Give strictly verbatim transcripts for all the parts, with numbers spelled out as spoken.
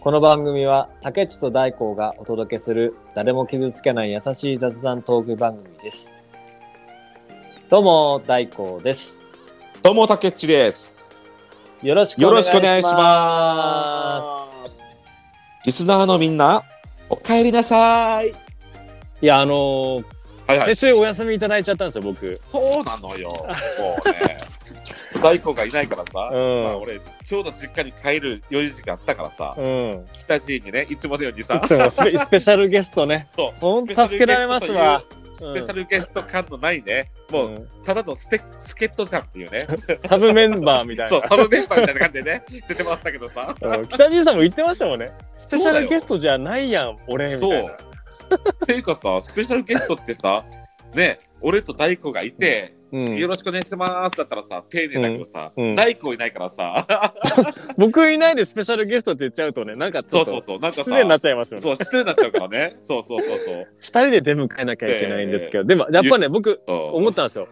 この番組は竹内と大光がお届けする誰も傷つけない優しい雑談トーク番組です。どうも大光です。どうも竹内です。よろしくお願いします。リスナーのみんなお帰りなさい。いやあのーはいはい、先週お休みいただいちゃったんですよ僕。そうなのよもうね大光がいないからさ、うんまあ、俺ちょうど実家に帰るよじがあったからさ、うん、北陣にねいつものようにさスペシャルゲストねそう本当助けられますわ。スペシャルゲスト感のないね、うん、もうただのステ助っ人さんっていうねサブメンバーみたいなそうサブメンバーみたいな感じでね出てもらったけどさ、うん、北陣さんも言ってましたもんねスペシャルゲストじゃないやん俺みたいなっていうかさスペシャルゲストってさね俺と大光がいて、うんうん、よろしくお願いしますだったらさ丁寧だけどさ、うんうん、大工いないからさ僕いないでスペシャルゲストって言っちゃうとねなんかちょっと失礼になっちゃいますよね。そう失礼になっちゃうからねそうそうそうそうふたりで出迎えなきゃいけないんですけど、えー、でもやっぱね僕思ったんですよ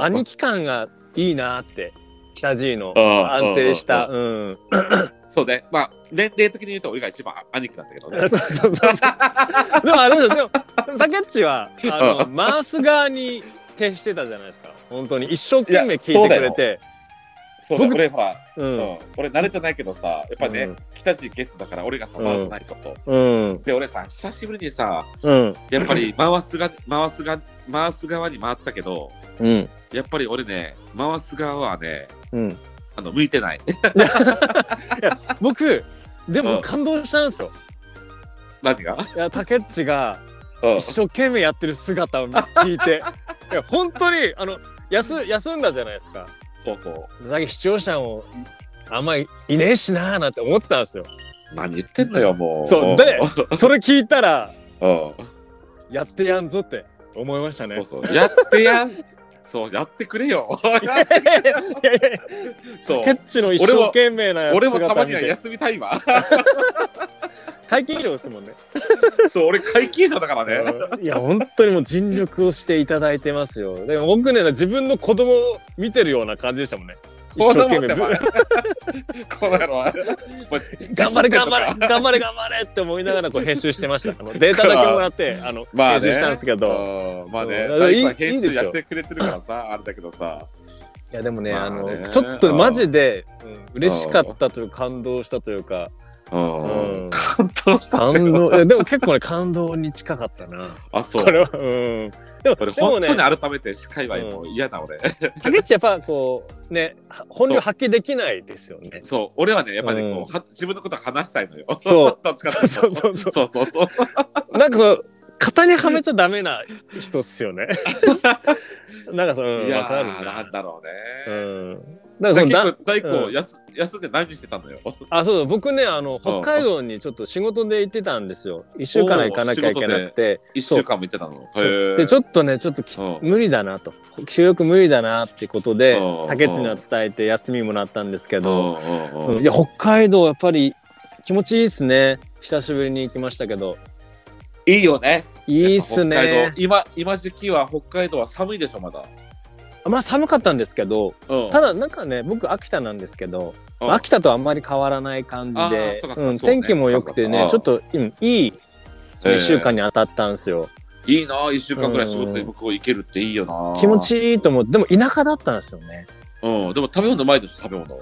兄貴感がいいなって北 G の安定したうんそうね、まあ年齢的に言うと俺が一番兄貴なんだけどねそうそうそうでもあれでも竹内はあの回す側に徹してたじゃないですか。本当に一生懸命聞いてくれてそうだよ。そうだ俺ほら、うんうん、俺慣れてないけどさやっぱね、うん、北地ゲストだから俺がさ回さないこと、うん、で俺さ久しぶりにさ、うん、やっぱり回すが回すが回す側に回ったけど、うん、やっぱり俺ね回す側はね、うん、あの向いてない僕でも感動したんですよ、うん、何がいや竹地が一生懸命やってる姿を聞いていや本当にあの 休, 休んだじゃないですか。そうそうさっき視聴者もあんまりいねえしなーなんて思ってたんですよ。何言ってんのよもうそうでそれ聞いたらやってやんぞって思いましたね。そうそうやってやんそうやってくれよいやいやいやそうケッチの一生懸命な俺 も, 俺もたまには休みたいわ会計料ですもんねそう俺会計料だからねいや本当にもう尽力をしていただいてますよ。でも僕ね自分の子供を見てるような感じでしたもんね一生懸命こうだろ頑張れ頑張れ頑張れ頑張れって思いながらこう編集してましたデータだけもらってあの、まあね、編集したんですけどまあね編集やってくれてるからさあれだけどさいやでもね、まあ、ねあのちょっとマジで、うん、嬉しかったという感動したというかうん、感動した感動でも結構ね感動に近かったなあそうこれはうんでもこれ本当に改めて界隈も嫌だ俺竹内やっぱこうね本領発揮できないですよね。そう俺はねやっぱね、うん、こう自分のこと話したいのよそうそうそうそうそうそうそうなんかこう型にはめちゃダメな人っすよねなんかそのいやーなんだろうねうんだから結構大工休、うん、休んで何してたのよ。あ、そうだ僕ねあの北海道にちょっと仕事で行ってたんですよ。いっしゅうかんは行かなきゃいけなくていっしゅうかんも行ってたの。へでちょっとねちょっとき無理だなと収録無理だなってことで竹内には伝えて休みもらったんですけど、うん、いや北海道やっぱり気持ちいいっすね。久しぶりに行きましたけどいいよね。いいっすね。 今, 今時期は北海道は寒いでしょまだ。まあ寒かったんですけど、うん、ただなんかね僕秋田なんですけど、うんまあ、秋田とあんまり変わらない感じで、うんうん、天気も良くてねちょっといいいっしゅうかんに当たったんですよ、えー、いいなぁいっしゅうかんぐらい仕事で向こう行けるっていいよな、うん、気持ちいいと思う。でも田舎だったんですよね、うん、でも食べ物うまいでしょ食べ物。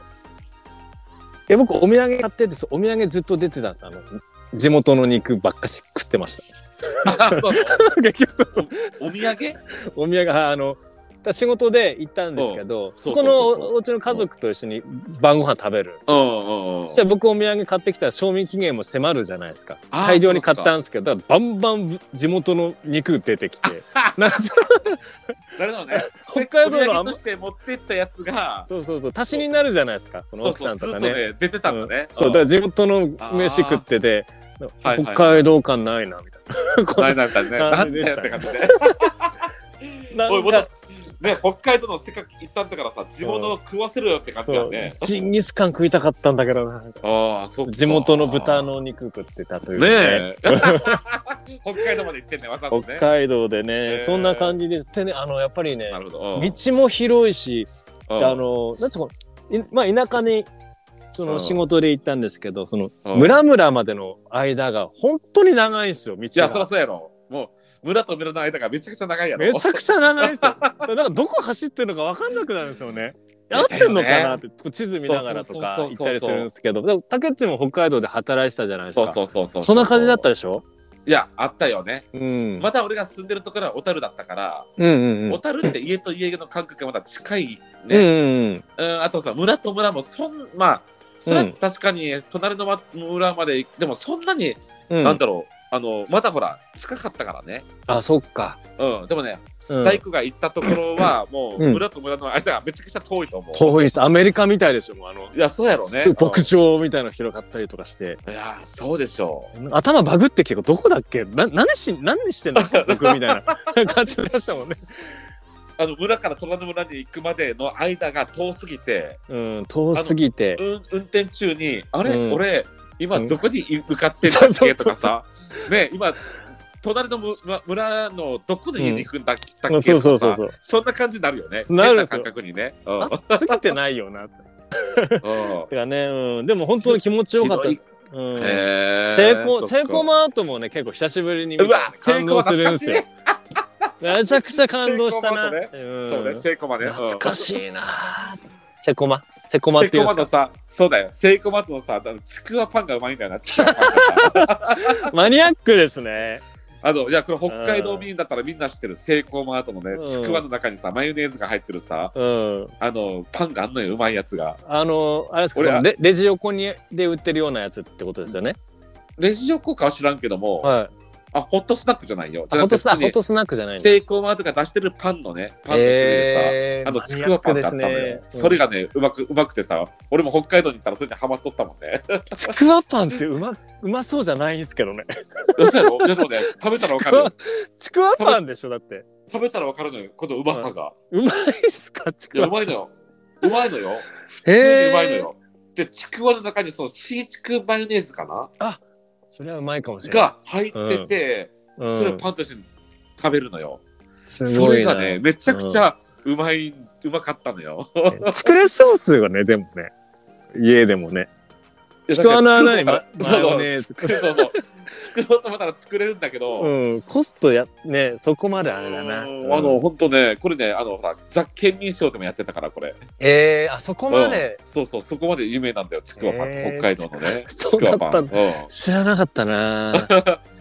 え僕お土産買っててお土産ずっと出てたんですあの地元の肉ばっかし食ってましたお, お土産お土産あの仕事で行ったんですけど、そこのお家の家族と一緒に晩ご飯食べるんですよ。そしたら僕お土産買ってきたら賞味期限も迫るじゃないですか。大量に買ったんですけど、だからバンバン地元の肉出てきて、なるほどね。北海道のお土産持ってったやつが、そうそうそう足しになるじゃないですか。この奥さんとかね、そうそうずっとね出てたのね。そうだから地元の飯食ってて、北海道感ないなみたいな。ないなみたいなね。なんでやって感じで。おいもだね、北海道のせっかく行ったんだからさ地元を食わせるよって感じだね。ジンギスカン食いたかったんだけどな。ああ、そう地元の豚の肉食ってたというね。ね北海道まで行ってんねわざわざね。北海道でねそんな感じでてねあのやっぱりね道も広いしあのなんつうのまあ田舎にその仕事で行ったんですけど、その村々までの間が本当に長いんですよ、道が。いや、そりゃそうやろ。もう村と村の間がめちゃくちゃ長いやろ。めちゃくちゃ長いですよ。だからどこ走ってるのか分かんなくなるんですよね。合ってんのかなって地図見ながらとか行ったりするんですけど、でも竹内も北海道で働いてたじゃないですか。そうそうそうそう。そんな感じだったでしょ？いや、あったよね、うん、また俺が住んでるところは小樽だったから、うんうんうん、小樽って家と家の感覚がまた近いね、うんうんうん、あとさ村と村もそんまあそれは確かに隣の村まででもそんなに、うん、なんだろうあのまたほら近かったからね。あ、そっか、うん、でもね大工が行ったところはもう村と村の間がめちゃくちゃ遠いと思う。遠いです。アメリカみたいでしょ。もうあのいやそうやろね、牧場みたいなの広がったりとかして。いやそうでしょう。頭バグって結構どこだっけな、何し何してんの僕みたいな感じでしたもんね。あの村から隣の村に行くまでの間が遠すぎて、うん、遠すぎて、うん、運転中にあれ、うん、俺今どこに向かってるんだっけとかさね、今隣の村のどこで家に行くんだっけとか、うん、そうそうそうそう、そんな感じになるよね。なるんですよ、変な感覚にね。あ、過ぎてないよな。てかね、うん、でも本当に気持ちよかった。うん、成功成功もあともね結構久しぶりに見た感動するんですよ。めちゃくちゃ感動したな。ね、うん、そうね、セイコマね。懐かしいな。セコマ、セコマっていうかさ、そうだよ。セイコマとのさ、ちくわパンがうまいんだよな。マニアックですね。あのいやこれ北海道民だったらみんな知ってるセイコーマートのね、ちくわの中にさマヨネーズが入ってるさ、うん、あのパンがあんのよ、うまいやつが。あのあれですか、俺 レ, レジ横にで売ってるようなやつってことですよね。レジ横かは知らんけども、はい、あホットスナックじゃないよ。ホットスナックじゃない、ね、セイコーマートが出してるパンのね、パンの種類でさ、えー、あのちくわパンだったのよ、ね、それがねうまくうまくてさ、俺も北海道に行ったらそれにハマっとったもんね。ちくわパンってうまくうまそうじゃないんですけどね。どうしたの？でもね、食べたらわかるよ。ちくわパンでしょだって。食べたらわかるのよ、このうまさが。うまいっすか、ちくわ。いや、うまいのよ。うまいのよ。普通にうまいのよ。で、ちくわの中にそのシーチクマヨネーズかな？あ、それはうまいかもしれない。が入ってて、うん、それをパンとして食べるのよ。すごいな。それがね、めちゃくちゃうまい、うまかったのよ。作れそうっすよね、でもね。家でもね。ちくわの穴にマヨネーズ作ろうと思ったら作れるんだけど、うん、コストやねそこまであれだな、うん、あの本当ねこれねあのほらザ・県民賞でもやってたからこれ、えー、あそこまで、うん、そうそうそこまで有名なんだよちくわパン、えー、北海道のねそうだった、うん、知らなかったな。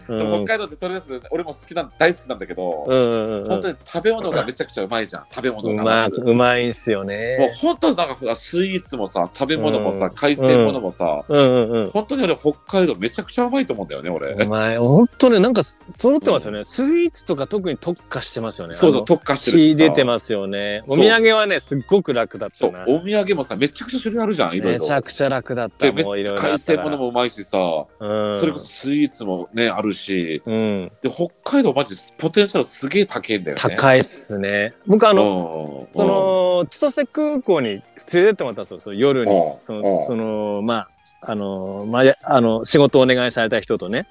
うん、北海道ってとりあえず俺も好きなん大好きなんだけど、うんうんうん、本当に食べ物がめちゃくちゃうまいじゃん。食べ物がまずうまいんすよね。もう本当なんかスイーツもさ食べ物もさ、うん、海鮮物もさ、うんうんうん、本当に俺北海道めちゃくちゃうまいと思うんだよね俺。うまい本当ね、なんか揃ってますよね、うん、スイーツとか特に特化してますよね。そうそう特化してるしさ出てますよね。お土産はねすっごく楽だったな。そうお土産もさめちゃくちゃ種類あるじゃん、いろいろ。めちゃくちゃ楽だった。もういろいろ海鮮物もうまいしさ、うん、それこそスイーツもねあるし、うん、で北海道マジポテンシャルすげえ高いんだよね。高いっすね。僕あのその千歳空港に連れてってもらったんですよ。その夜にそのそのまああのまああの仕事をお願いされた人とね。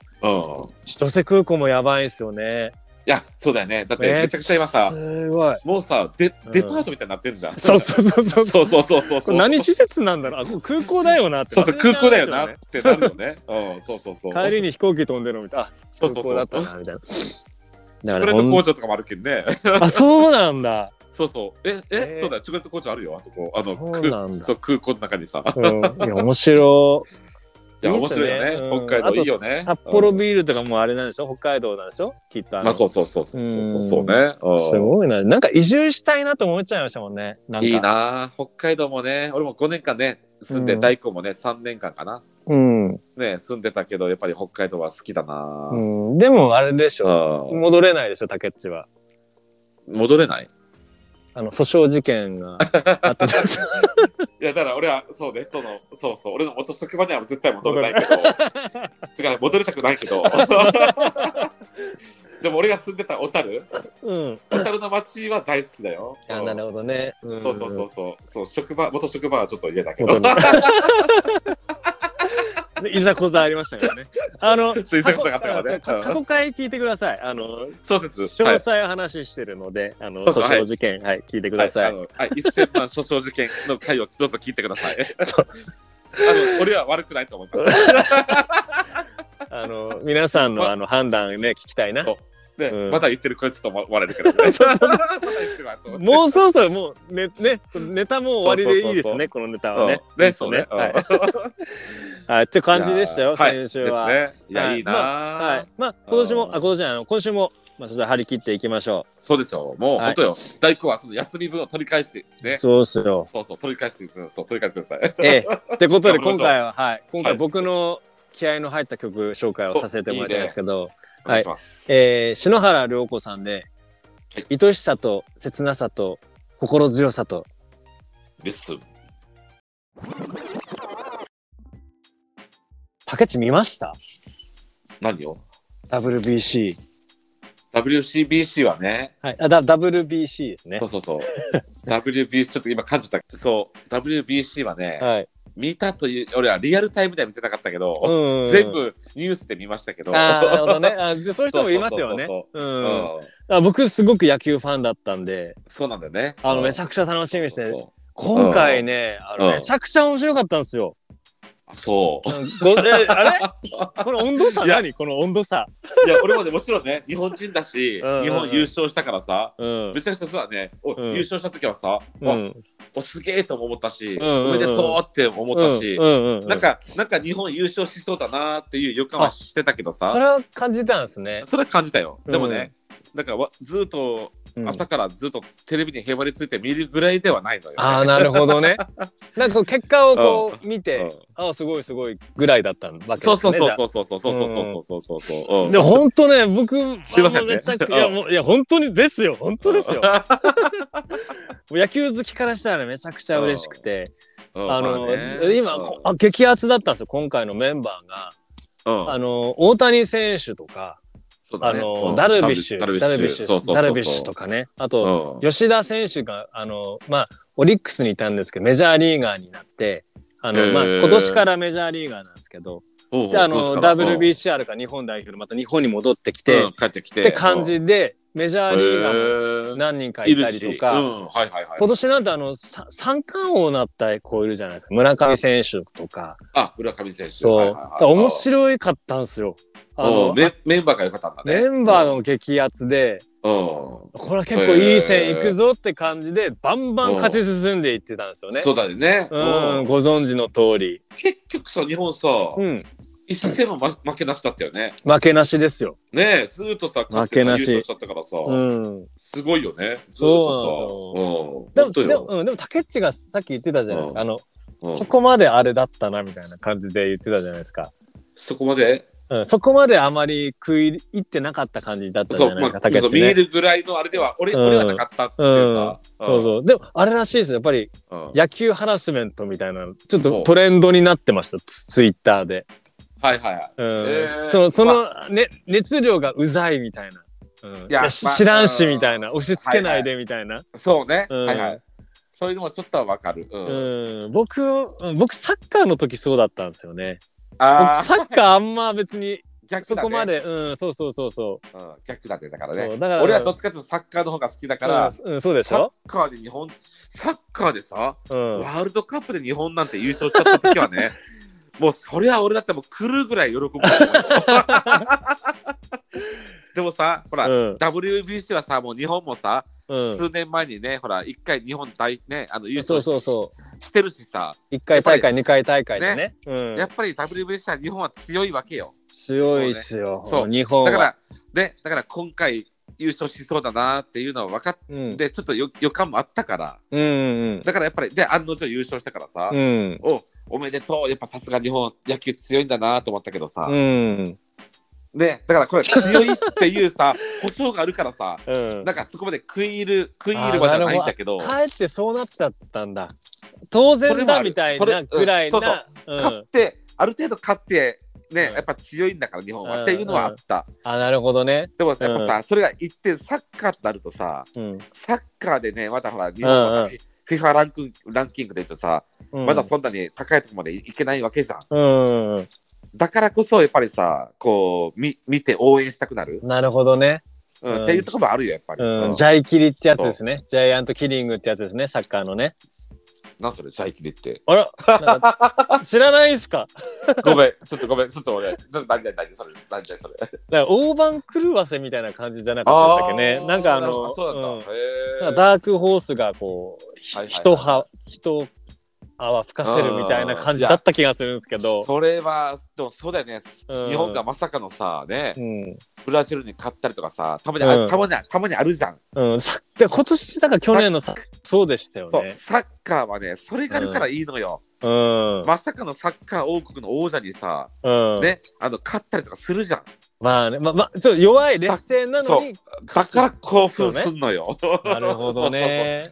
千歳空港もやばいですよね。いやそうだよね。だってめちゃくちゃ今さ、すごいもうさ デ, デパートみたいになってるじゃん。うん、そうそうそうそうそうそうそうそうそう。何施設なんだろう。あこれ空港だよなって。そうそう空港だよなってなるよね。うんそうそうそう。帰りに飛行機飛んでるみたいな。そうそうそう。空港だったなみたいな。だからチョコレート工場とかもあるけんね。あそうなんだ。そうそうええそうだよチョコレート工場あるよあそこあのそうなんだ。そう空港の中にさ。うん、いや面白い。いや面白いよね、うん、北海道いいよね。札幌ビールとかもあれなんでしょ、うん、北海道なんでしょきっと。あまあそうそうそうそうそうそうね、うん、すごいな。なんか移住したいなと思っちゃいましたもんね。なんかいいな北海道もね。俺もごねんかんね住んで、うん、大工もねさんねんかんかな、うん、ね住んでたけどやっぱり北海道は好きだな、うん、でもあれでしょ、うん、戻れないでしょ竹内は。戻れないあの訴訟事件があったいやだから俺はそうねそのそうそう俺の元職場には絶対戻れないけどつか戻りたくないけどでも俺が住んでた小樽、うん、小樽の町は大好きだよ。あなるほどね、うん、そうそうそうそうそう職場元職場はちょっと嫌だけどいざこざありましたからね。あの過去回聞いてください。あのそうです。詳細を話してるので、あの訴訟事件はい聞いてください。いっせんまん訴訟事件の回をどうぞ聞いてください。俺は悪くないと思います。あの皆さんのあの判断ね聞きたいな。まだ言ってるこいつと思われるけど、もうそろそろもうねねネタも終わりでいいですね、このネタはね。ですね。はいって感じでしたよ先週は。いやいいな。はいまあ今年もあ今年じゃない今週もまあちょっと張り切っていきましょう。そうですよもう本当よ大工はちょっと休み分を取り返してね。そうですよ。そうそう取り返してそう取り返してください。ええってことで今回ははい今回僕の気合の入った曲紹介をさせてもらいたいんですけど。はい、えー、篠原涼子さんで、はい、愛しさと切なさと心強さとです。パケッチ見ました？何を ？ダブリュービーシー。ダブリューシービーシー はね。はい。あだ ダブリュービーシー ですね。そうそうそう。ダブリュービーシー ちょっと今感じた。そう。ダブリュービーシー はね。はい。見たという俺はリアルタイムでは見てなかったけど全部ニュースで見ましたけど、なるほどね、そういう人もいますよね。僕すごく野球ファンだったんで、そうなんだよね、あのめちゃくちゃ楽しみにして、今回ねめちゃくちゃ面白かったんですよ。そうあれこの温度差何この温度差。いや俺もねもちろんね日本人だし日本優勝したからさ、めちゃくちゃそうだね、優勝した時はさおすげえとも思ったし、おめでとうって思ったし、なんかなんか日本優勝しそうだなっていう予感はしてたけどさ。それは感じたんですね。それは感じたよ。でもねだからずっと朝からずっとテレビにへばりついて見るぐらいではないのよ。ああなるほどね。なんか結果をこう見てああすごいすごいぐらいだったわけですね。そうそうそうそうそうそうそうそうそうそうそう。で本当ね僕すいませんね、いや本当にですよ本当ですよ。野球好きからしたらめちゃくちゃ嬉しくて、あの今激アツだったんですよ今回のメンバーが。あの大谷選手とかあのダルビッシュダルビッシュとかね、あと吉田選手があのまあオリックスにいたんですけどメジャーリーガーになって、あのまあ今年からメジャーリーガーなんですけど、あの ダブリュービーシー あるから日本代表でまた日本に戻ってきてって感じで。メジャーリーガーも何人かいたりとか、今年なんてあの三冠王になった子いるじゃないですか、村上選手とか。あ、村上選手。そう。面白いかったんですよ。あのメンバーが良かったんだね。メンバーの激アツで、これは結構いい線いくぞって感じでバンバン勝ち進んでいってたんですよね。そうだよね。うん、ご存知の通り。結局さ、日本さ。うん。一戦も負けなしだったよね。負けなしですよ。ねえ、ずっとさ、負けなし優勝しちゃったからさ、すごいよね。ずっとさ、でもでも竹内がさっき言ってたじゃないですか。あのそこまであれだったなみたいな感じで言ってたじゃないですか。そこまで？うん、そこまであまり食い入ってなかった感じだったじゃないですか竹内ね。見えるぐらいのあれでは俺俺はなかったっていうさ。そうそう。でもあれらしいですよやっぱり野球ハラスメントみたいなちょっとトレンドになってましたツイッターで。はいはい。その熱量がうざいみたいな、知らんしみたいな、押し付けないでみたいな。そうね。はいはい。そういうのもちょっとはわかる。僕僕サッカーの時そうだったんですよね。ああ。サッカーあんま別にそこまで、うん、そうそうそうそう。逆だねだからね。俺はどっちかというとサッカーの方が好きだから。そうでしょ。サッカーで日本サッカーでさ、ワールドカップで日本なんて優勝しちゃった時はね。もうそりゃ俺だってもう来るぐらい喜ぶ。でもさほら、うん、ダブリュービーシー はさもう日本もさ、うん、数年前にねほらいっかい日本大ねあの優勝してるしさいっかい大会にかい大会でね、うん、やっぱり ダブリュービーシー は日本は強いわけよ。強いっすよ、ね、そう日本はだからねだから今回優勝しそうだなっていうのは分かって、うん、ちょっと予感もあったから、うんうん、だからやっぱりで案の定優勝したからさ、うん、おおめでとうやっぱさすが日本野球強いんだなと思ったけどさ、うん、でだからこれ強いっていうさ保証があるからさ、うん、なんかそこまで食い入る食い入る場じゃないんだけどかえってそうなっちゃったんだ当然だみたいなぐらいな勝ってある程度勝ってね、やっぱ強いんだから日本はっていうのはあった。あ、なるほどね。でもやっぱさ、それが一点サッカーってなるとさ、サッカーでね、まだほら日本は FIFA ランキングで言うとさ、まだそんなに高いところまでいけないわけじゃん。だからこそやっぱりさ、こう見て応援したくなる。なるほどね。うん、っていうところもあるよ、やっぱり。うん、ジャイキリってやつですね。ジャイアントキリングってやつですね、サッカーのね。なんそれ、ジャイキリって。あら、なんか知らないんすか。ごめん、ちょっとごめん、ちょっと俺、ちょっと何々何々それ、何々それ。だから大番狂わせみたいな感じじゃなかったっけね。なんかあの、ダークホースがこう、人は、人、泡吹かせるみたいな感じだった気がするんですけど、それはでもそうだよね、うん、日本がまさかのさね、うん、ブラジルに勝ったりとかさ、たまにあ、うん、たまにたまにあるじゃん、うん、さで今年だから去年のさそうでしたよね。サッカーはねそれがあるからいいのよ、うん、まさかのサッカー王国の王者にさ、うん、ね、あの勝ったりとかするじゃん。まあね、まあ、まあ、ちょっと弱い劣勢なのに だ, だから興奮すんのよ、ね、なるほどね。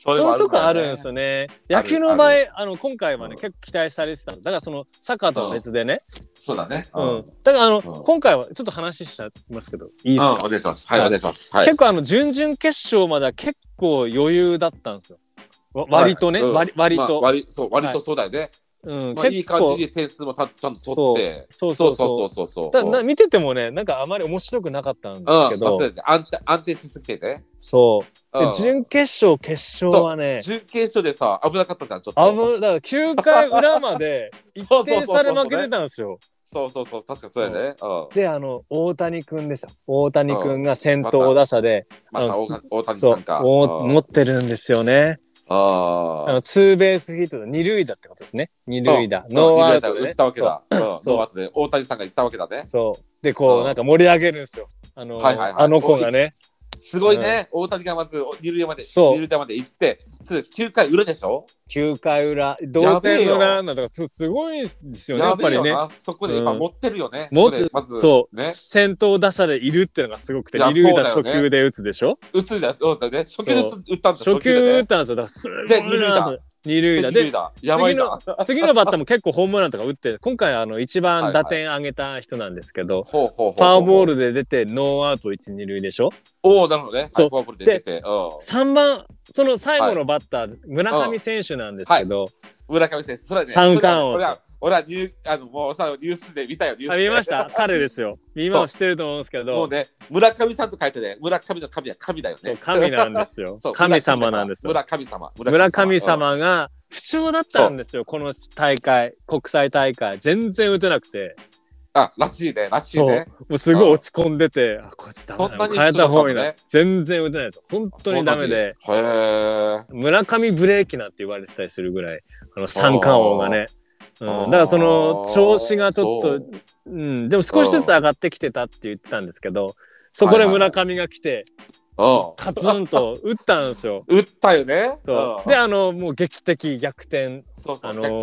そういうとこあるんですよね。野球の場合、あの今回はね、結構期待されてた。だからそのサッカーとは別でね。そうだね。うん。だからあの今回はちょっと話しちゃいますけど、いいですか？お願いします。はい、お願いします。結構あの準々決勝までは結構余裕だったんですよ。割とね、割割と。割そう割とそうだよね。うん。いい感じで点数もちゃんと取って。そうそうそうそうそう。だから見ててもね、なんかあまり面白くなかったんですけど。安定安定しすぎてね。そう、うん、準決勝決勝はね、準決勝でさ危なかったじゃん、ちょっと危だからきゅうかいうらまでいってん差で負けてたんですよ。そうそうそう、確かそうやね。で、あの大谷くんですよ。大谷くんが先頭打者で、また大谷さんか持ってるんですよね。ああ、ツーベースヒットで二塁打ってことですね。二塁打、ノーアウトで打ったわけだ。ノーアウトで大谷さんがいったわけだね。そうで、こうなんか盛り上げるんですよ、あのあの子がね。すごいね、大谷がまず二塁まで行って、きゅうかいうらでしょ？きゅうかいうら、同点のランナーとかすごいですよね、やっぱりね。そこで今持ってるよね。持って、そう、先頭打者でいるっていうのがすごくて、二塁打初球で打つでしょ？打つんだよ、そうだね。初球打ったんですよ。初球打ったんですよ。だからすごい。で、二塁打。二塁打で、次のバッターも結構ホームランとか打って、今回あの一番打点上げた人なんですけど、フォアボールで出てノーアウト一二塁でしょ。おお、なるほどね。そう。フォアボールで出て、さんばんその最後のバッター村上選手なんですけど、村上選手、それね。三冠王。俺はニューあのもうさニュースで見たよ、ニュースで見ました。彼ですよ、今はしてると思うんですけど、もうね、村上さんと書いてね、村上の神は神だよね。そう、神なんですよ。神様なんですよ、村神様。村神様が不調だったんですよ、この大会、国際大会全然打てなくて。あ、らしいね、らしいね。もうすごい落ち込んでて、あ、こいつダメだ、変えた方がいいな、全然打てないですよ、本当にダメで、村上ブレーキなんて言われてたりするぐらい、あの三冠王がね。うん、だからその調子がちょっと う, うんでも少しずつ上がってきてたって言ってたんですけど、そこで村上が来てカツンと打ったんですよ。打ったよね。そうで、あのもう劇的逆転、あの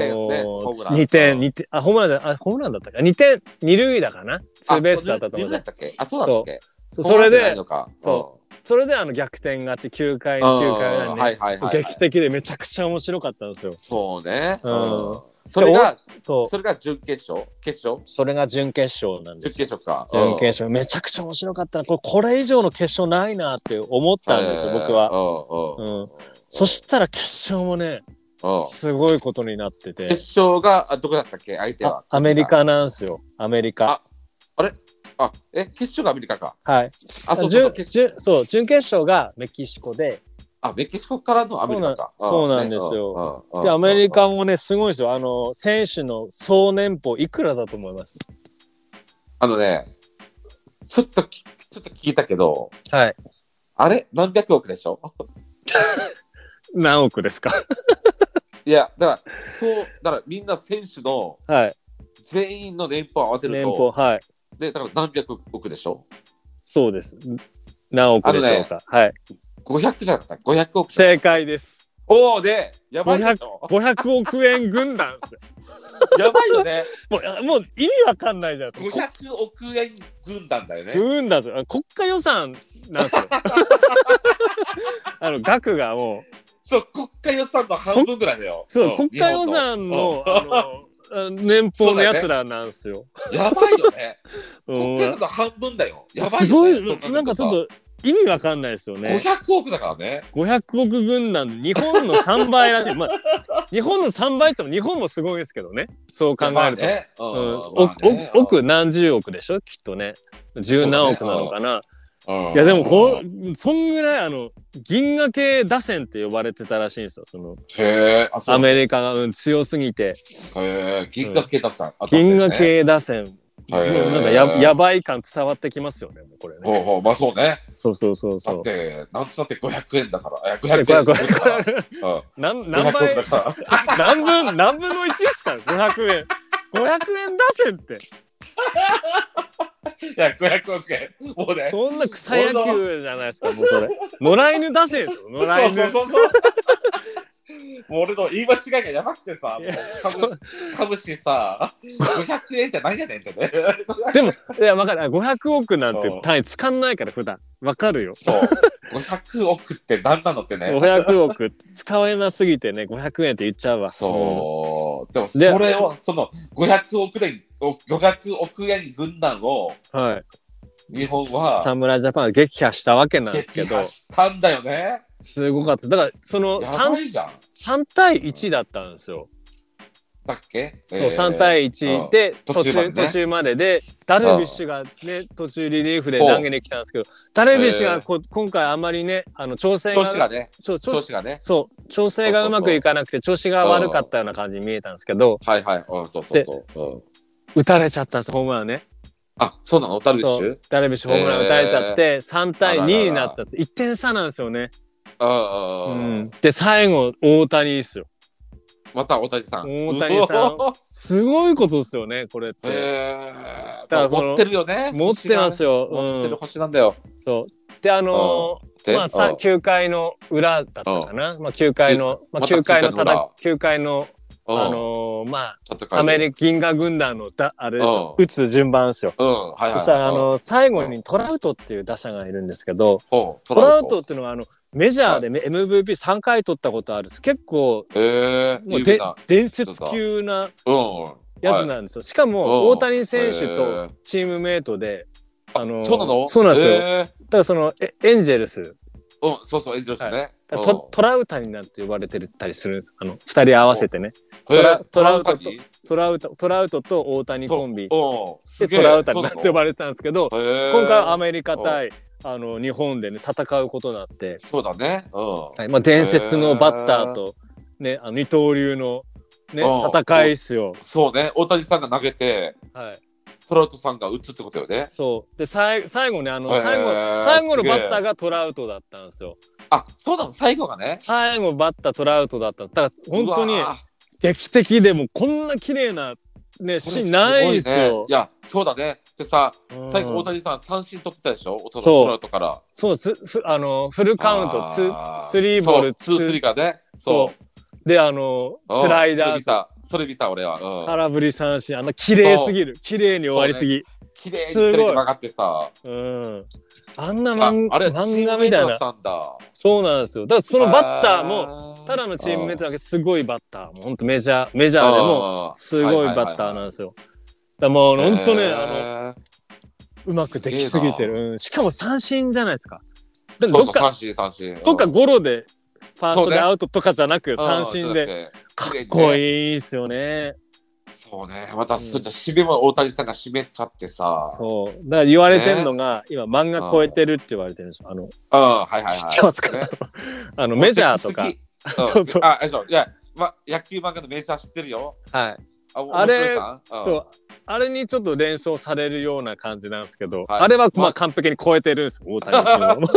にてん、にてん、あホームランだ、あホームランだったか、にてん二塁だかな、ツーベースだったと思うんだけど、あそうだったっけ、それでそうそれであの逆転勝ち、きゅうかいきゅうかいなんで劇的でめちゃくちゃ面白かったんですよ。そうね。うん。それがそれが準決勝決勝それが準決勝なんです。準決勝か、準決勝めちゃくちゃ面白かったな、これこれ以上の決勝ないなって思ったんですよ、僕は。そしたら決勝もねすごいことになってて、決勝がどこだったっけ、相手はアメリカなんですよ。アメリカ、あれ、あえ決勝がアメリカか、はい、あそうそう、準決勝がメキシコで、あ、メキシコからのアメリカか。そうなんですよ。で、アメリカもね、すごいですよ。あの、選手の総年俸いくらだと思います？あのね、ちょっと、ちょっと聞いたけど、はい。あれ？何百億でしょ？何億ですか？いや、だから、そう、だからみんな選手の、はい。全員の年俸を合わせると、年俸、はい。で、だから何百億でしょ？そうです。何億でしょうか。はい。ごひゃくじゃった。ごひゃくおく。正解です。おおで、やばいでしょ。ごひゃくおくえん軍団ですよ。やばいよね。もう、もう意味わかんないじゃん。ごひゃくおくえん軍団だよね。軍団ですよ。国家予算なんですよ。あの、額がもう。そう、国家予算の半分ぐらいだよ。そう、国家予算の、あの、年俸のやつらなんですよ。やばいよね。国家予算の半分だよ。やばいよね。すごい、なんかちょっと。意味わかんないですよね。ごひゃくおくだからね。ごひゃくおく軍団、日本のさんばいらしい。まあ、日本のさんばいって言っても日本もすごいですけどね、そう考えると、ね、うんね、億何十億でしょきっとね、十何億なのかな、ね、いやでもこそんぐらいあの銀河系打線って呼ばれてたらしいんですよ、そのへあそうアメリカが、うん、強すぎてへ銀河系打線、うん、銀河系打線なんか や, やばい感伝わってきますよね、これね。ほうほう、まあそうね。そうそうそうそう。だってなんつだってごひゃくえんだから。ごひゃくえん。何倍？何分何分のいちですか？ごひゃくえん。ごひゃくえん出せんって。いやごひゃくおくえんもうね。そんな草野球じゃないですかもうそれ。野良犬出せんすよ。野良犬。そうそうそうそうもう俺の言い間違いがやばくてさ、株式さ、ごひゃくえんって何やねんってね。でも、いや分かる、ごひゃくおくなんて単位つかんないから普段、分かるよ。そう、ごひゃくおくって何なのってね。ごひゃくおく使えなすぎてね、ごひゃくえんって言っちゃうわ。そう、うん、でもそれを、そのごひゃくおくで、ごひゃくおくえん軍団を、はい、日本は侍ジャパンは撃破したわけなんですけど。撃破したんだよね。すごかった。だからその さん, さん対いちだったんですよ。だっけ？そう、えー、さん対いちで、うん、途中、途中までね、途中まででダルビッシュがね途中リリーフで投げに来たんですけど、ダルビッシュがこ、えー、今回あまりねあの調整が調子がねそう調子がねそう調整がうまくいかなくて調子が悪かったような感じに見えたんですけど、はいはいうんそうそうそう、うん、打たれちゃったんですホームランね。あ、そうなの？ダルビッシュ？ダルビッシュホームラン打たれちゃって、えー、さん対にになったっていってん差なんですよね。あうん、で最後大谷ですよ。また大谷さん。大谷さんすごいことですよねこれって。えー、だから持ってるよね。持ってますよ。うん、持ってる星なんだよ。そうであのーでまあさきゅうかいの裏だったかな。まあきゅうかいのまあきゅうかいのただきゅうかいのあのー、まあアメリカ銀河軍団のだあれですよ打つ順番ですよ。うんはいはい、さあの最後にトラウトっていう打者がいるんですけど、トラウトっていうのはあのメジャーで エムブイピーさん 回取ったことあるんです。結構、えー、もうで伝説級なやつなんですよ。しかも大谷選手とチームメイトで、あのー、そうなの？そうなんですよ。えー、ただそのエンジェルス。うん、そうそうエンジェルスね。はいト, トラウタニなんて呼ばれてたりするんです。あのふたり合わせてねト ラ, トラウトとトラウトトラウトと大谷コンビでトラウタニなんて呼ばれてたんですけど、今回アメリカ対あの日本でね戦うことになって、そうだね、はいまあ、伝説のバッターと、ね、あの二刀流の、ね、戦いっすよ。そうね大谷さんが投げて、はいトラウトさんが打つってことよね。そうで最後ねあの最後最後のバッターがトラウトだったんですよ。あ、そうなの最後がね。最後バッタートラウトだった。だから本当に劇的でもこんな綺麗なねシーンないですよ。ね、いやそうだね。でさ、うん、最後大谷さん三振取ってたでしょ。トラウトから。そうつあのフルカウントツースリーボールツースリーがね。そう。そうであのスライダーとそれ見た俺は、うん、空振り三振あの綺麗すぎる綺麗に終わりすぎ、ね、綺麗にテレビ曲がってさ、うん、あんなマンああれ漫画みたいな。そうなんですよ。だからそのバッターもただのチームメイトだけすごいバッターもうほんとメジャーメジャーでもすごいバッターなんですよ。だからもうほんとねあのうまくできすぎてる、うん、しかも三振じゃないですか。だからどっか、そうそう三振三振どっかゴロでファーストでアウトとかじゃなく三振でかっこいいですよね。そうねまたそれじゃ締めも大谷さんが締めちゃってさ、そうだから言われてるのが今漫画超えてるって言われてるんですよ。あのあはいはいはい知ってますかねあのメジャーとかそうそうあそういやま野球漫画のメジャー知ってるよ。はいあれそうあれにちょっと連想されるような感じなんですけど、あれはまあ完璧に超えてるんです大谷さんの。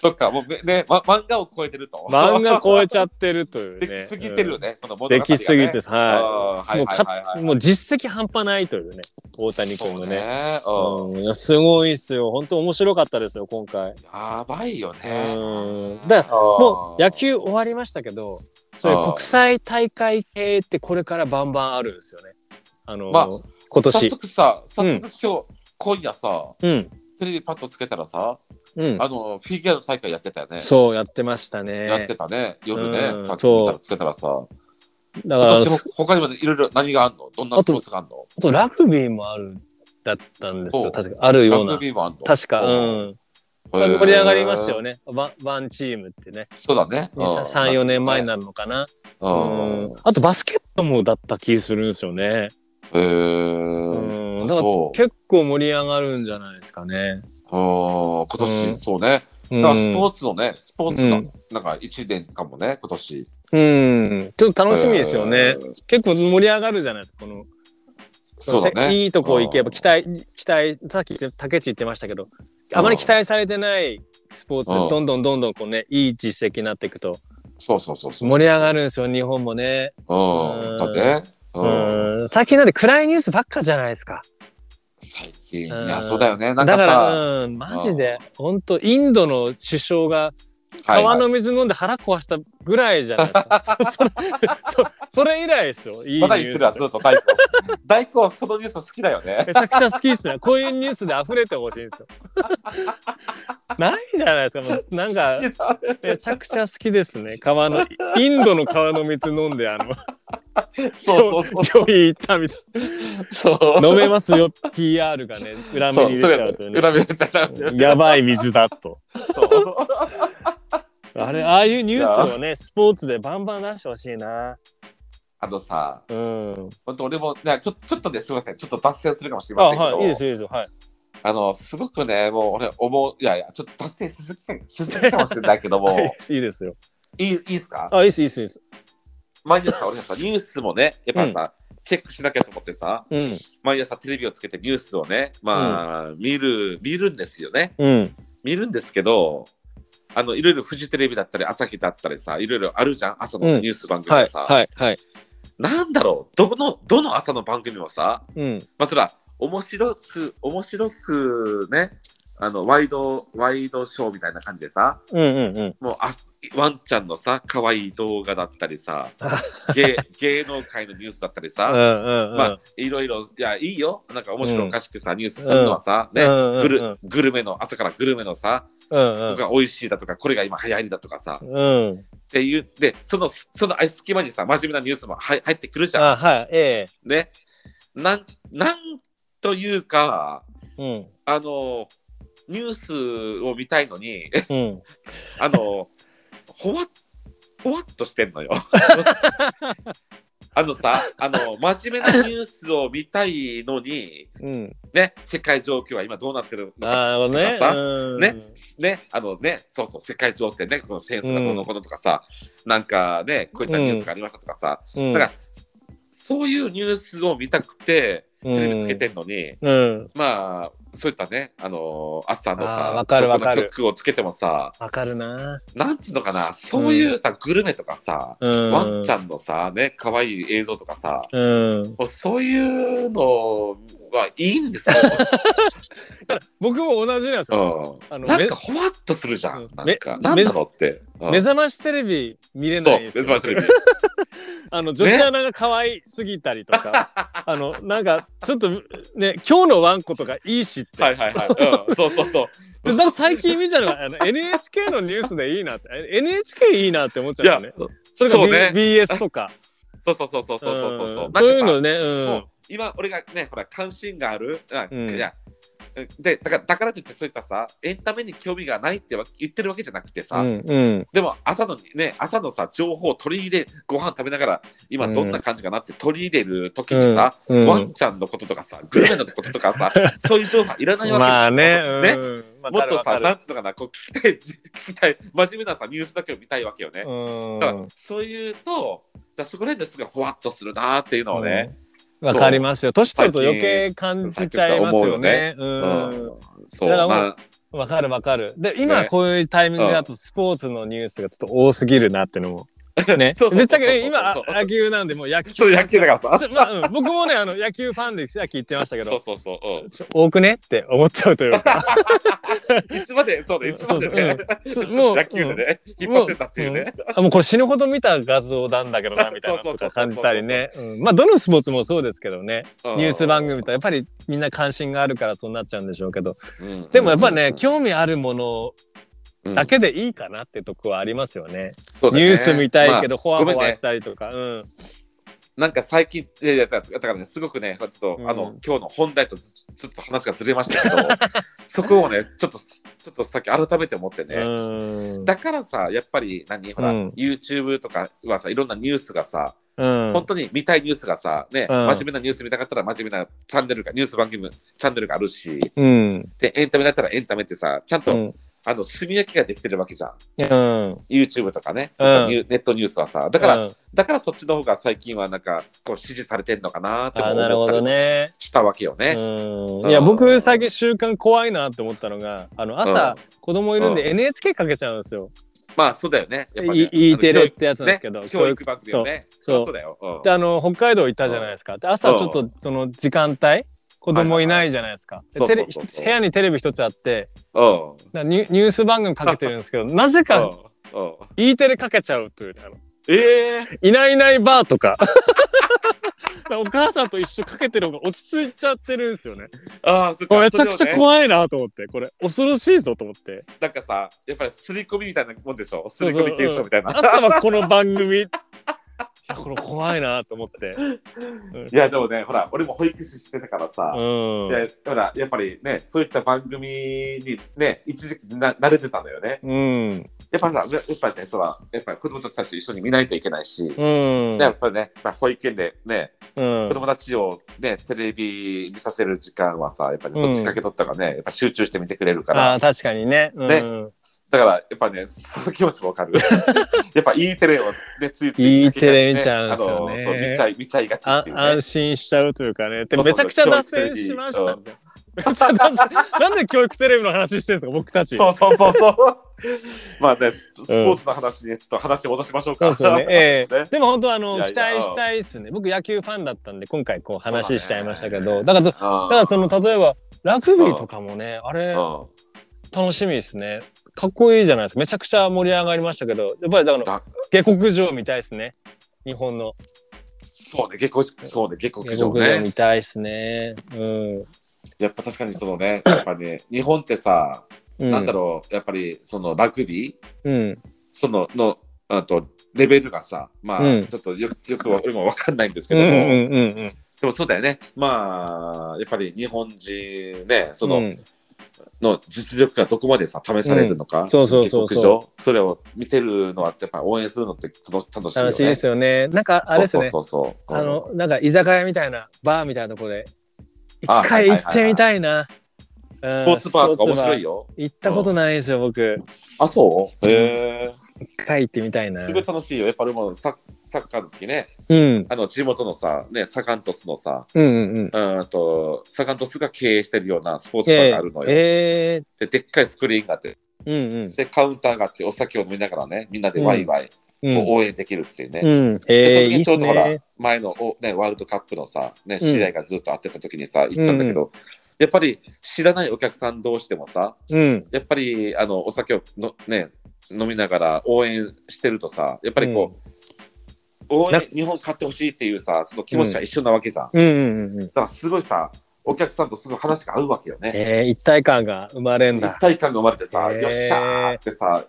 そっかもうね、ま、漫画を超えてると漫画超えちゃってるというねできすぎてるよね、うん、この物語がねできすぎてはいもう実績半端ないというね大谷君もね、そうね、うん、すごいっすよ本当面白かったですよ今回。やばいよね、うん、だからもう野球終わりましたけどそういう国際大会系ってこれからバンバンあるんですよね。あの、まあ、今年早速さ早速今日、うん、今夜さ、うん、テレビパッとつけたらさうん、あのフィギュアの大会やってたよね。そうやってましたね。やってたね夜ね、うん、さっき見たらつけたらさだからも他にもいろいろ何があるのどんなスポーツがあるの。あとラグビーもあるだったんですよ確かあるようなラグビーもあるの確か、うん、盛り上がりますよね、ワンチームってね。そうだね、さん、よねんまえになるのかな。あとバスケットもだった気するんですよね。へえ、だから結構盛り上がるんじゃないですかね。ああ、今年そうね。だからスポーツのね、スポーツのなんかいちねんかもね、今年。うん、ちょっと楽しみですよね。結構盛り上がるじゃないですか、この。そうだね、いいとこ行けば期待、期待、さっき竹内言ってましたけど、あまり期待されてないスポーツでどんどんどんどんこうね、いい実績になっていくと、そうそうそうそう、盛り上がるんですよ、日本もね。うん、だって、うん、最近なんで暗いニュースばっかじゃないですか。最近、いや、そうだよね。なんかさ、だから、マジで、本当インドの首相が川の水飲んで腹壊したぐらいじゃないですか。それ以来ですよ。いいニュース。まだ言ってるわ、ずっと大根。大根、そのニュース好きだよね。めちゃくちゃ好きですね。こういうニュースで溢れてほしいんですよ。ないじゃないですか。なんか、めちゃくちゃ好きですね。川の、インドの川の水飲んで、あの、そうそうそう、病院行ったみたいな。飲めますよ、ピーアール がね、裏目に出ちゃうというね。裏目に出ちゃうというね。やばい水だと。そう。あれ、ああいうニュースをね、スポーツでバンバン出してほしいな。あとさ、うん、本当俺もね、ちょ、ちょっとね、すみません、ちょっと脱線するかもしれませんけど、あ、はい、いいですよ、いいですよ、はい。あの、すごくね、もう俺思う、いやいや、ちょっと脱線しすぎ、しすぎかもしれないけども、いいですよ。いい、いいですか？あ、いいです、いいです、いいです。毎日さ、俺さ、ニュースもね、やっぱさ、うん、チェックしなきゃと思ってさ、うん、毎朝テレビをつけてニュースをね、まあ、うん、見る、見るんですよね。うん、見るんですけど、あのいろいろフジテレビだったり朝日だったりさ、いろいろあるじゃん、朝のニュース番組でさ、うん、はいはいはい、なんだろう、どのどの朝の番組もさ、うん、まあそれは面白く面白くね、あのワイドワイドショーみたいな感じでさ、うんうんうん、もうあワンちゃんのさ可愛い動画だったりさ、芸芸能界のニュースだったりさ、まあいろいろ、いやいいよ、なんか面白おかしくさ、うん、ニュースするのはさ、ね、グルグルメの朝からグルメのさ、僕が美味しいだとか、これが今流行りだとかさ、うん、っていうで、そのその隙間にさ、真面目なニュースも入ってくるじゃん。あ、はい、ええ、ね、なんなんというか、うん、あのニュースを見たいのに、うん、あのほわっほわっとしてんのよ。あのさ、あの真面目なニュースを見たいのに、うん、ね、世界状況は今どうなってるのかとかさ、ね、ね、ね、あのね、そうそう、世界情勢ね、この戦争がどうのこととかさ、うん、なんかね、こういったニュースがありましたとかさ、うん、だからそういうニュースを見たくてテレビつけてんのに、うんうん、まあそういったね、あのー、朝のさ、どこの曲をつけてもさ、わかるな、なんていうのかな、そういうさ、うん、グルメとかさ、うん、ワンちゃんのさ、ね、可愛い映像とかさ、うん、そういうのはいいんですよ。僕も同じなんですよ。うん、あのなんかほわっとするじゃん。なんかなんだろうって。うん、目覚ましテレビ見れないですよ。そう、目覚ましテレビ。あの女子アナが可愛すぎたりとか、あのなんかちょっとね、今日のワンコとかいいしって。はいはいはい。うん、そうそうそう。で、だから最近見ちゃうのが、あの エヌエイチケー のニュースでいいなって、エヌエイチケー いいなって思っちゃうよね。それが ビーエス とか。そうそうそうそうそうそうそう。そういうのね。うん。今俺がね、ほら関心がある、うん、いやでだからだからといってそういったさ、エンタメに興味がないって言ってるわけじゃなくてさ、うんうん、でも朝のね、朝のさ情報を取り入れ、ご飯食べながら今どんな感じかなって取り入れる時にさ、うんうん、ワンちゃんのこととかさ、グルメのこととかさ、そういう情報いらないわけですよ。まあね、うん、ね、もっとさ、なんつうのかな、こう聞きたい聞きたい真面目なさニュースだけを見たいわけよね。うん、だからそういうと、だそこら辺ですごいほわっとするなーっていうのをね。うん、わかりますよ。年取ると余計感じちゃいますよね。そうな。わかるわかる。で、今こういうタイミングだとスポーツのニュースがちょっと多すぎるなってのもね。めっちゃ今野球なんで、もう野球野球だからさ。まあ僕もね、あの野球ファンでさっき言ってましたけど。そうそうそう。多くねって思っちゃうというか。いつまでそうだ、いつまでね。もう野球でね、引っ張ってたっていうね。あ、もうこれ死ぬほど見た画像なんだけどなみたいなとか感じたりね。まあどのスポーツもそうですけどね。ニュース番組とやっぱりみんな関心があるからそうなっちゃうんでしょうけど。でもやっぱね、興味あるものだけでいいかなってとこはありますよね。ニュース見たいけどホワホワしたりとか。なんか最近だからね、すごくね、ちょっと、うん、あの今日の本題とちょっと話がずれましたけど、そこをね、ちょっとちょっとさっき改めて思ってね、うん、だからさ、やっぱり何、ほら、うん、YouTube とかはさ、いろんなニュースがさ、うん、本当に見たいニュースがさ、ね、うん、真面目なニュース見たかったら真面目なチャンネルが、ニュース番組チャンネルがあるし、うん、でエンタメだったらエンタメってさ、ちゃんと、うん、あの炭焼きができてるわけじゃん、うん、YouTube とかね、その、うん、ネットニュースはさ、だから、うん、だからそっちの方が最近はなんかこう支持されてんのかなって思ったりしたわけよね。うん、いや僕最近習慣怖いなって思ったのが、あの朝、うん、子供いるんで エヌエイチケー かけちゃうんですよ。うん、まあそうだよね。Eテレってやつなんですけど、ね、教育番組よね。そう、そうだよ。うん、で、あの北海道行ったじゃないですか。で朝ちょっとその時間帯、子供いないじゃないですか。部屋にテレビ一つあって、うん、ニュース番組かけてるんですけど、なぜか E テレかけちゃうという、あの、えー、いないいないばあとか。お母さんと一緒かけてる方が落ち着いちゃってるんですよね。ああ、めちゃくちゃ怖いなと思って、これ恐ろしいぞと思って。なんかさ、やっぱり刷り込みみたいなもんでしょ。刷り込み検証みたいな。朝はこの番組。これ怖いなと思って。いやでもね、ほら、俺も保育士してたからさ、うん、でほらやっぱりね、そういった番組にね、一時期な慣れてたんだよね。うん、やっぱさ、やっぱりね、そらやっぱり子供たちと一緒に見ないといけないし、うん、やっぱりね、保育園でね、うん、子供たちをねテレビ見させる時間はさ、やっぱり、ね、そっちかけとったらね、やっぱ集中して見てくれるから。あ、確かにね。うん、ね、だからやっぱね、その気持ちもわかる。やっぱ E テレをね、ついてい、ね、E テレ見ちゃうんですよね。そう、見ちゃい見ちゃいがちっていう、ね、安心しちゃうというかね。でめちゃくちゃ脱線しました。めちゃなんで教育テレビの話してるんですか、僕たち。そうそうそうそう。まあね、スポーツの話にちょっと話戻しましょうか。そうですね。ええ。でも本当あの期待したいですね。僕野球ファンだったんで今回こう話しちゃいましたけど、だからだからその例えばラグビーとかもね、あれ楽しみですね。かっこいいじゃないですか。めちゃくちゃ盛り上がりましたけど、やっぱりだから下克上みたいですね。日本の。そうね、下克そうね、下克上ね。みたいですね。うん。やっぱ確かにそのね、やっぱね、日本ってさ、うん、なんだろう、やっぱりそのラグビー、うん、そののあとレベルがさ、まあ、うん、ちょっとよよく俺もわかんないんですけども。うんうんうんうん、でもそうだよね。まあやっぱり日本人ね、その。うん、の実力がどこまでさ試されるのか、うん、そうそうそうそう、それを見てるのはやっぱ応援するのって楽しいよね。楽しいですよね。なんかあれですね、あのなんか居酒屋みたいなバーみたいなところで一回行ってみたいな。スポーツバーとか面白いよ。行ったことないですよ、うん、僕。あ、そう。へえ。一回行ってみたいな。すごい楽しいよ。やっぱりもうササッカーの時ね、うん、あの地元のさねサガン鳥栖のさ、うんうんうん、うんとサガン鳥栖が経営してるようなスポーツバーがあるのよ。えー、ででっかいスクリーンがあって、うんうん、でカウンターがあってお酒を飲みながらね、みんなでワイワイ、うん、応援できるっていうね。うん、えー、でその時ちょうどほら、いいっすね、前のお、ね、ワールドカップのさね試合がずっとあってた時にさ、うん、行ったんだけど。うん、やっぱり知らないお客さん同士でもさ、うん、やっぱりあのお酒をの、ね、飲みながら応援してるとさ、やっぱりこう、うん、応援日本勝ってほしいっていうさ、その気持ちが一緒なわけじゃん。だからすごいさ、お客さんとすごい話が合うわけよね。えー、一体感が生まれんだ。一体感が生まれてさ、えー、よっしゃーってさ、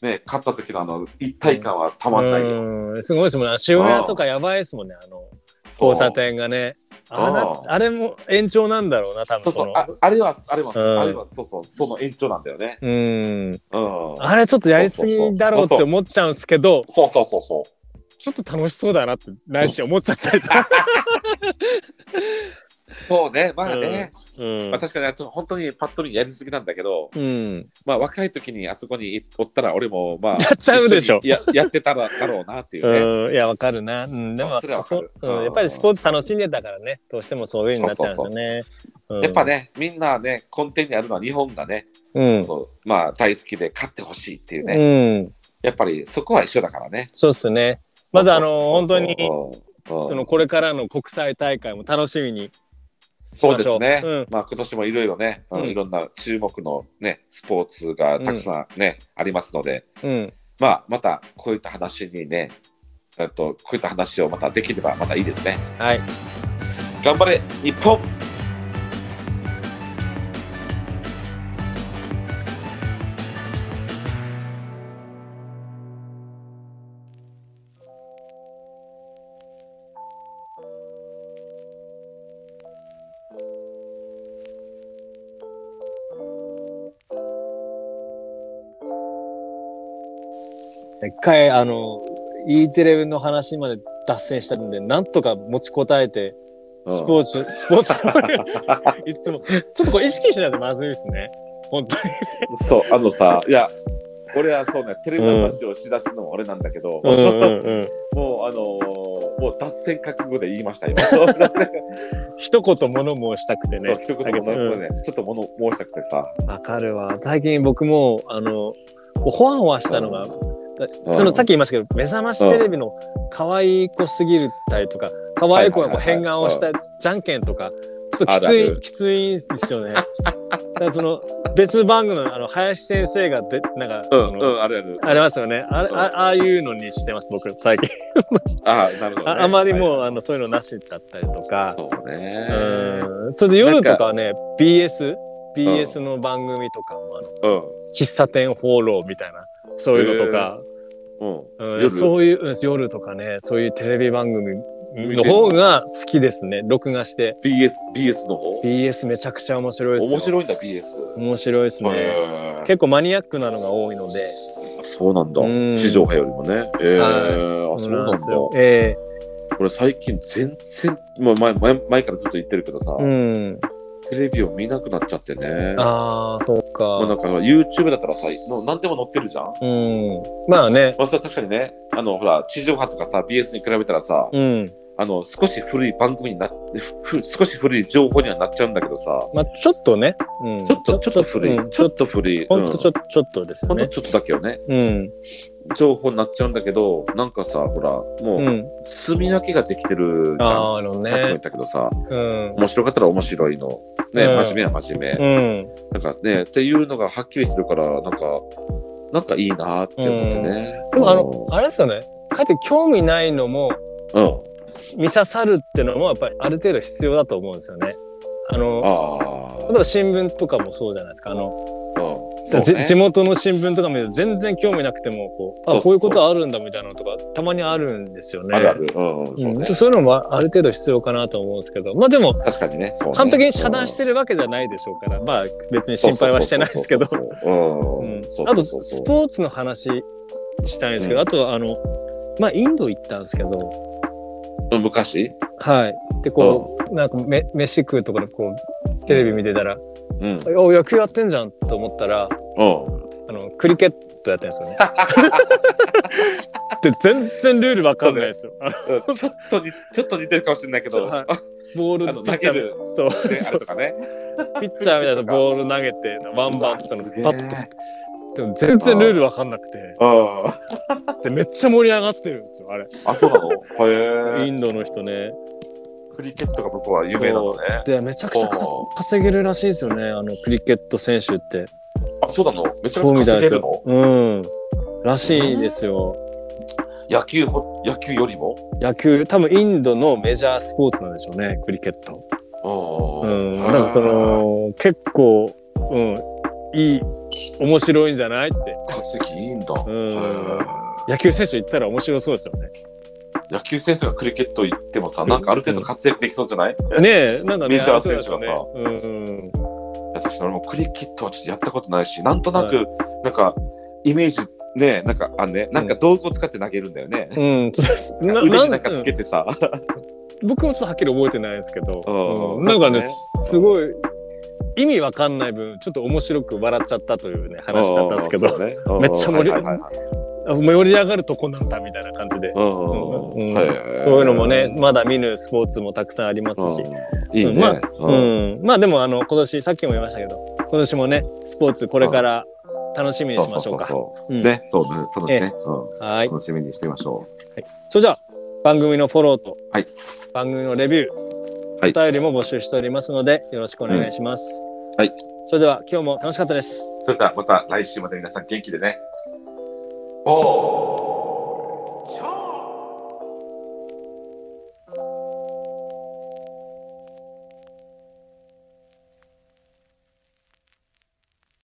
ね、勝った時のあの一体感はたまんないよ。うんうん、すごいですもんね。渋谷とかやばいですもんね。あの交差点がね、あ, なあれも延長なんだろうな、多分。そうそう、 あ, あれはあれは、うん、あれはそうそう、その延長なんだよね。うん、うん、あれちょっとやりすぎだろうって思っちゃうんですけど、そうそうそうそう、ちょっと楽しそうだなってないし思っちゃったりとか。そうね、まあね、うん、まあ確かに本当にパッと見やりすぎなんだけど、うん、まあ若い時にあそこにおったら俺もまあやっちゃうでしょ。ややってたらだろうなっていうね。いや、わかるな。うん、でもそれはそ、うん、やっぱりスポーツ楽しんでたからね、どうしてもそういう風になっちゃうんだよね。やっぱね、みんなね根底にあるのは日本がね、うん、そうそう、まあ大好きで勝ってほしいっていうね、うん、やっぱりそこは一緒だからね。そうですね。まずあの本当にそのこれからの国際大会も楽しみに。そうですね。うん、まあ今年もいろいろね、あの、うん、いろんな注目のねスポーツがたくさんね、うん、ありますので、うん、まあまたこういった話にね、えっとこういった話をまたできればまたいいですね。はい。頑張れ日本。一回あの E テレの話まで脱線したんで、なんとか持ちこたえてスポーツ、うん、スポーツいつもちょっとこう意識しないとまずいですね本当にそうあのさいや俺はそうねテレビの話をしだすのも俺なんだけど、うんうんうん、もうあのー、もう脱線覚悟で言いました今一言物申したくてね一言物申、ねうん、ちょっと物申したくてさわかるわ。最近僕もあのホワホワしたのが、うん、そのさっき言いましたけど、うん、目覚ましテレビの可愛い子すぎるたりとか可愛い子がこう変顔をした、はいはいはいはい、じゃんけんとかちょっときついきついんですよねだからその別番組 の, あの林先生がでなんか、うんうん、あれあるありますよね。あれ、うん、あ, ああいうのにしてます僕最近あ, なるほど、ね、あ, あまりもう、はい、あのそういうのなしだったりとかそうねうんそれで夜とかはね ビーエスビーエス、ビーエス の番組とかもあの、うん、喫茶店放浪みたいなそういうのとか、えーうんうん、夜そういう夜とかねそういうテレビ番組の方が好きですね。録画して ビーエス ビーエス の方 ビーエス めちゃくちゃ面白いですよ。面白いんだ ビーエス 面白いですね。結構マニアックなのが多いのでそうなんだ、うん、地上波よりもねえー、はい、あそうなんだ、えー、これ最近全然、まあ、前, 前, 前からずっと言ってるけどさ、うん、テレビを見なくなっちゃってね。ああそうか、まあ、なんか YouTube だったらさ何でも載ってるじゃん、うん、まあね、まあ、確かにねあのほら地上波とかさ ビーエス に比べたらさ、うんあの少し古い番組になって少し古い情報にはなっちゃうんだけどさ、まあ、ちょっとね、うん、ちょっとちょっと古い、うん、ちょっと古いほんとちょっとですよねほんとちょっとだけよね、うん、情報になっちゃうんだけどなんかさほらもう積み分けができてるじゃん、うん、ああのねさっきも言ったけどさ、うん、面白かったら面白いの、ねうん、真面目は真面目、うん、なんかねっていうのがはっきりしてるからなんかなんかいいなって思ってね、うん、でもあのあれですよねかえって興味ないのも、うん見ささるってのもやっぱりある程度必要だと思うんですよね。あのあ例えば新聞とかもそうじゃないですか。あのあそう、ね、地元の新聞とか見ると全然興味なくてもこ う, そうそうそうあこういうことあるんだみたいなのとかたまにあるんですよね。あるある、うんうん そ, うねうん、そういうのもある程度必要かなと思うんですけど、まあでも確かに、ねそうね、完璧に遮断してるわけじゃないでしょうから、まあ別に心配はしてないですけど。あとスポーツの話したいんですけど、うん、あとあのまあインド行ったんですけど。昔はいでこう、うん、なんかめ飯食うとこでこうテレビ見てたら、うん、お野球やってんじゃんと思ったら、うん、あのクリケットやってんですよねで全然ルールわかんないですよ、ね、ちょっとにちょっと似てるかもしれないけど、はい、ボール投げるそうあれとかねピッチャーみたいなボール投げてワンバウンドしたのパッとでも全然ルールわかんなくてああでめっちゃ盛り上がってるんですよあれあそうなのインドの人ねクリケットが向こうは有名なのねでめちゃくちゃ稼げるらしいですよねあのクリケット選手ってあそうなのめちゃくちゃ稼げるのうんらしいですよ、うん、野球野球よりも野球多分インドのメジャースポーツなんでしょうねクリケットあうんなんかその結構うんいい面白いんじゃないって稼ぎいいんだ、うん、野球選手行ったら面白そうですよね。野球選手がクリケット行ってもさなんかある程度活躍できそうじゃない、うん、ねえなんか、ね、メジャー選手がさ、うんうん、いや確かに俺もクリケットはちょっとやったことないしなんとなく、はい、なんかイメージねなんかあねなんか道具を使って投げるんだよね、うん、なんか腕になんかつけてさ僕もちょっとはっきり覚えてないですけど、うん、なんかねすごい意味わかんない分ちょっと面白く笑っちゃったというね話だったんですけど、ね、めっちゃ盛り、はいはいはい、盛り上がるとこなんだみたいな感じで、うんうんはい、そういうのもね、うん、まだ見ぬスポーツもたくさんありますし、うん、いいね、まあ、うん、まあでもあの今年さっきも言いましたけど今年もねスポーツこれから楽しみにしましょうかねそうそうね楽しみにしてみましょう、はい、それじゃあ番組のフォローと、はい、番組のレビューお便りも募集しておりますのでよろしくお願いします、うん、はい。それでは今日も楽しかったです。それではまた来週まで皆さん元気でね。おー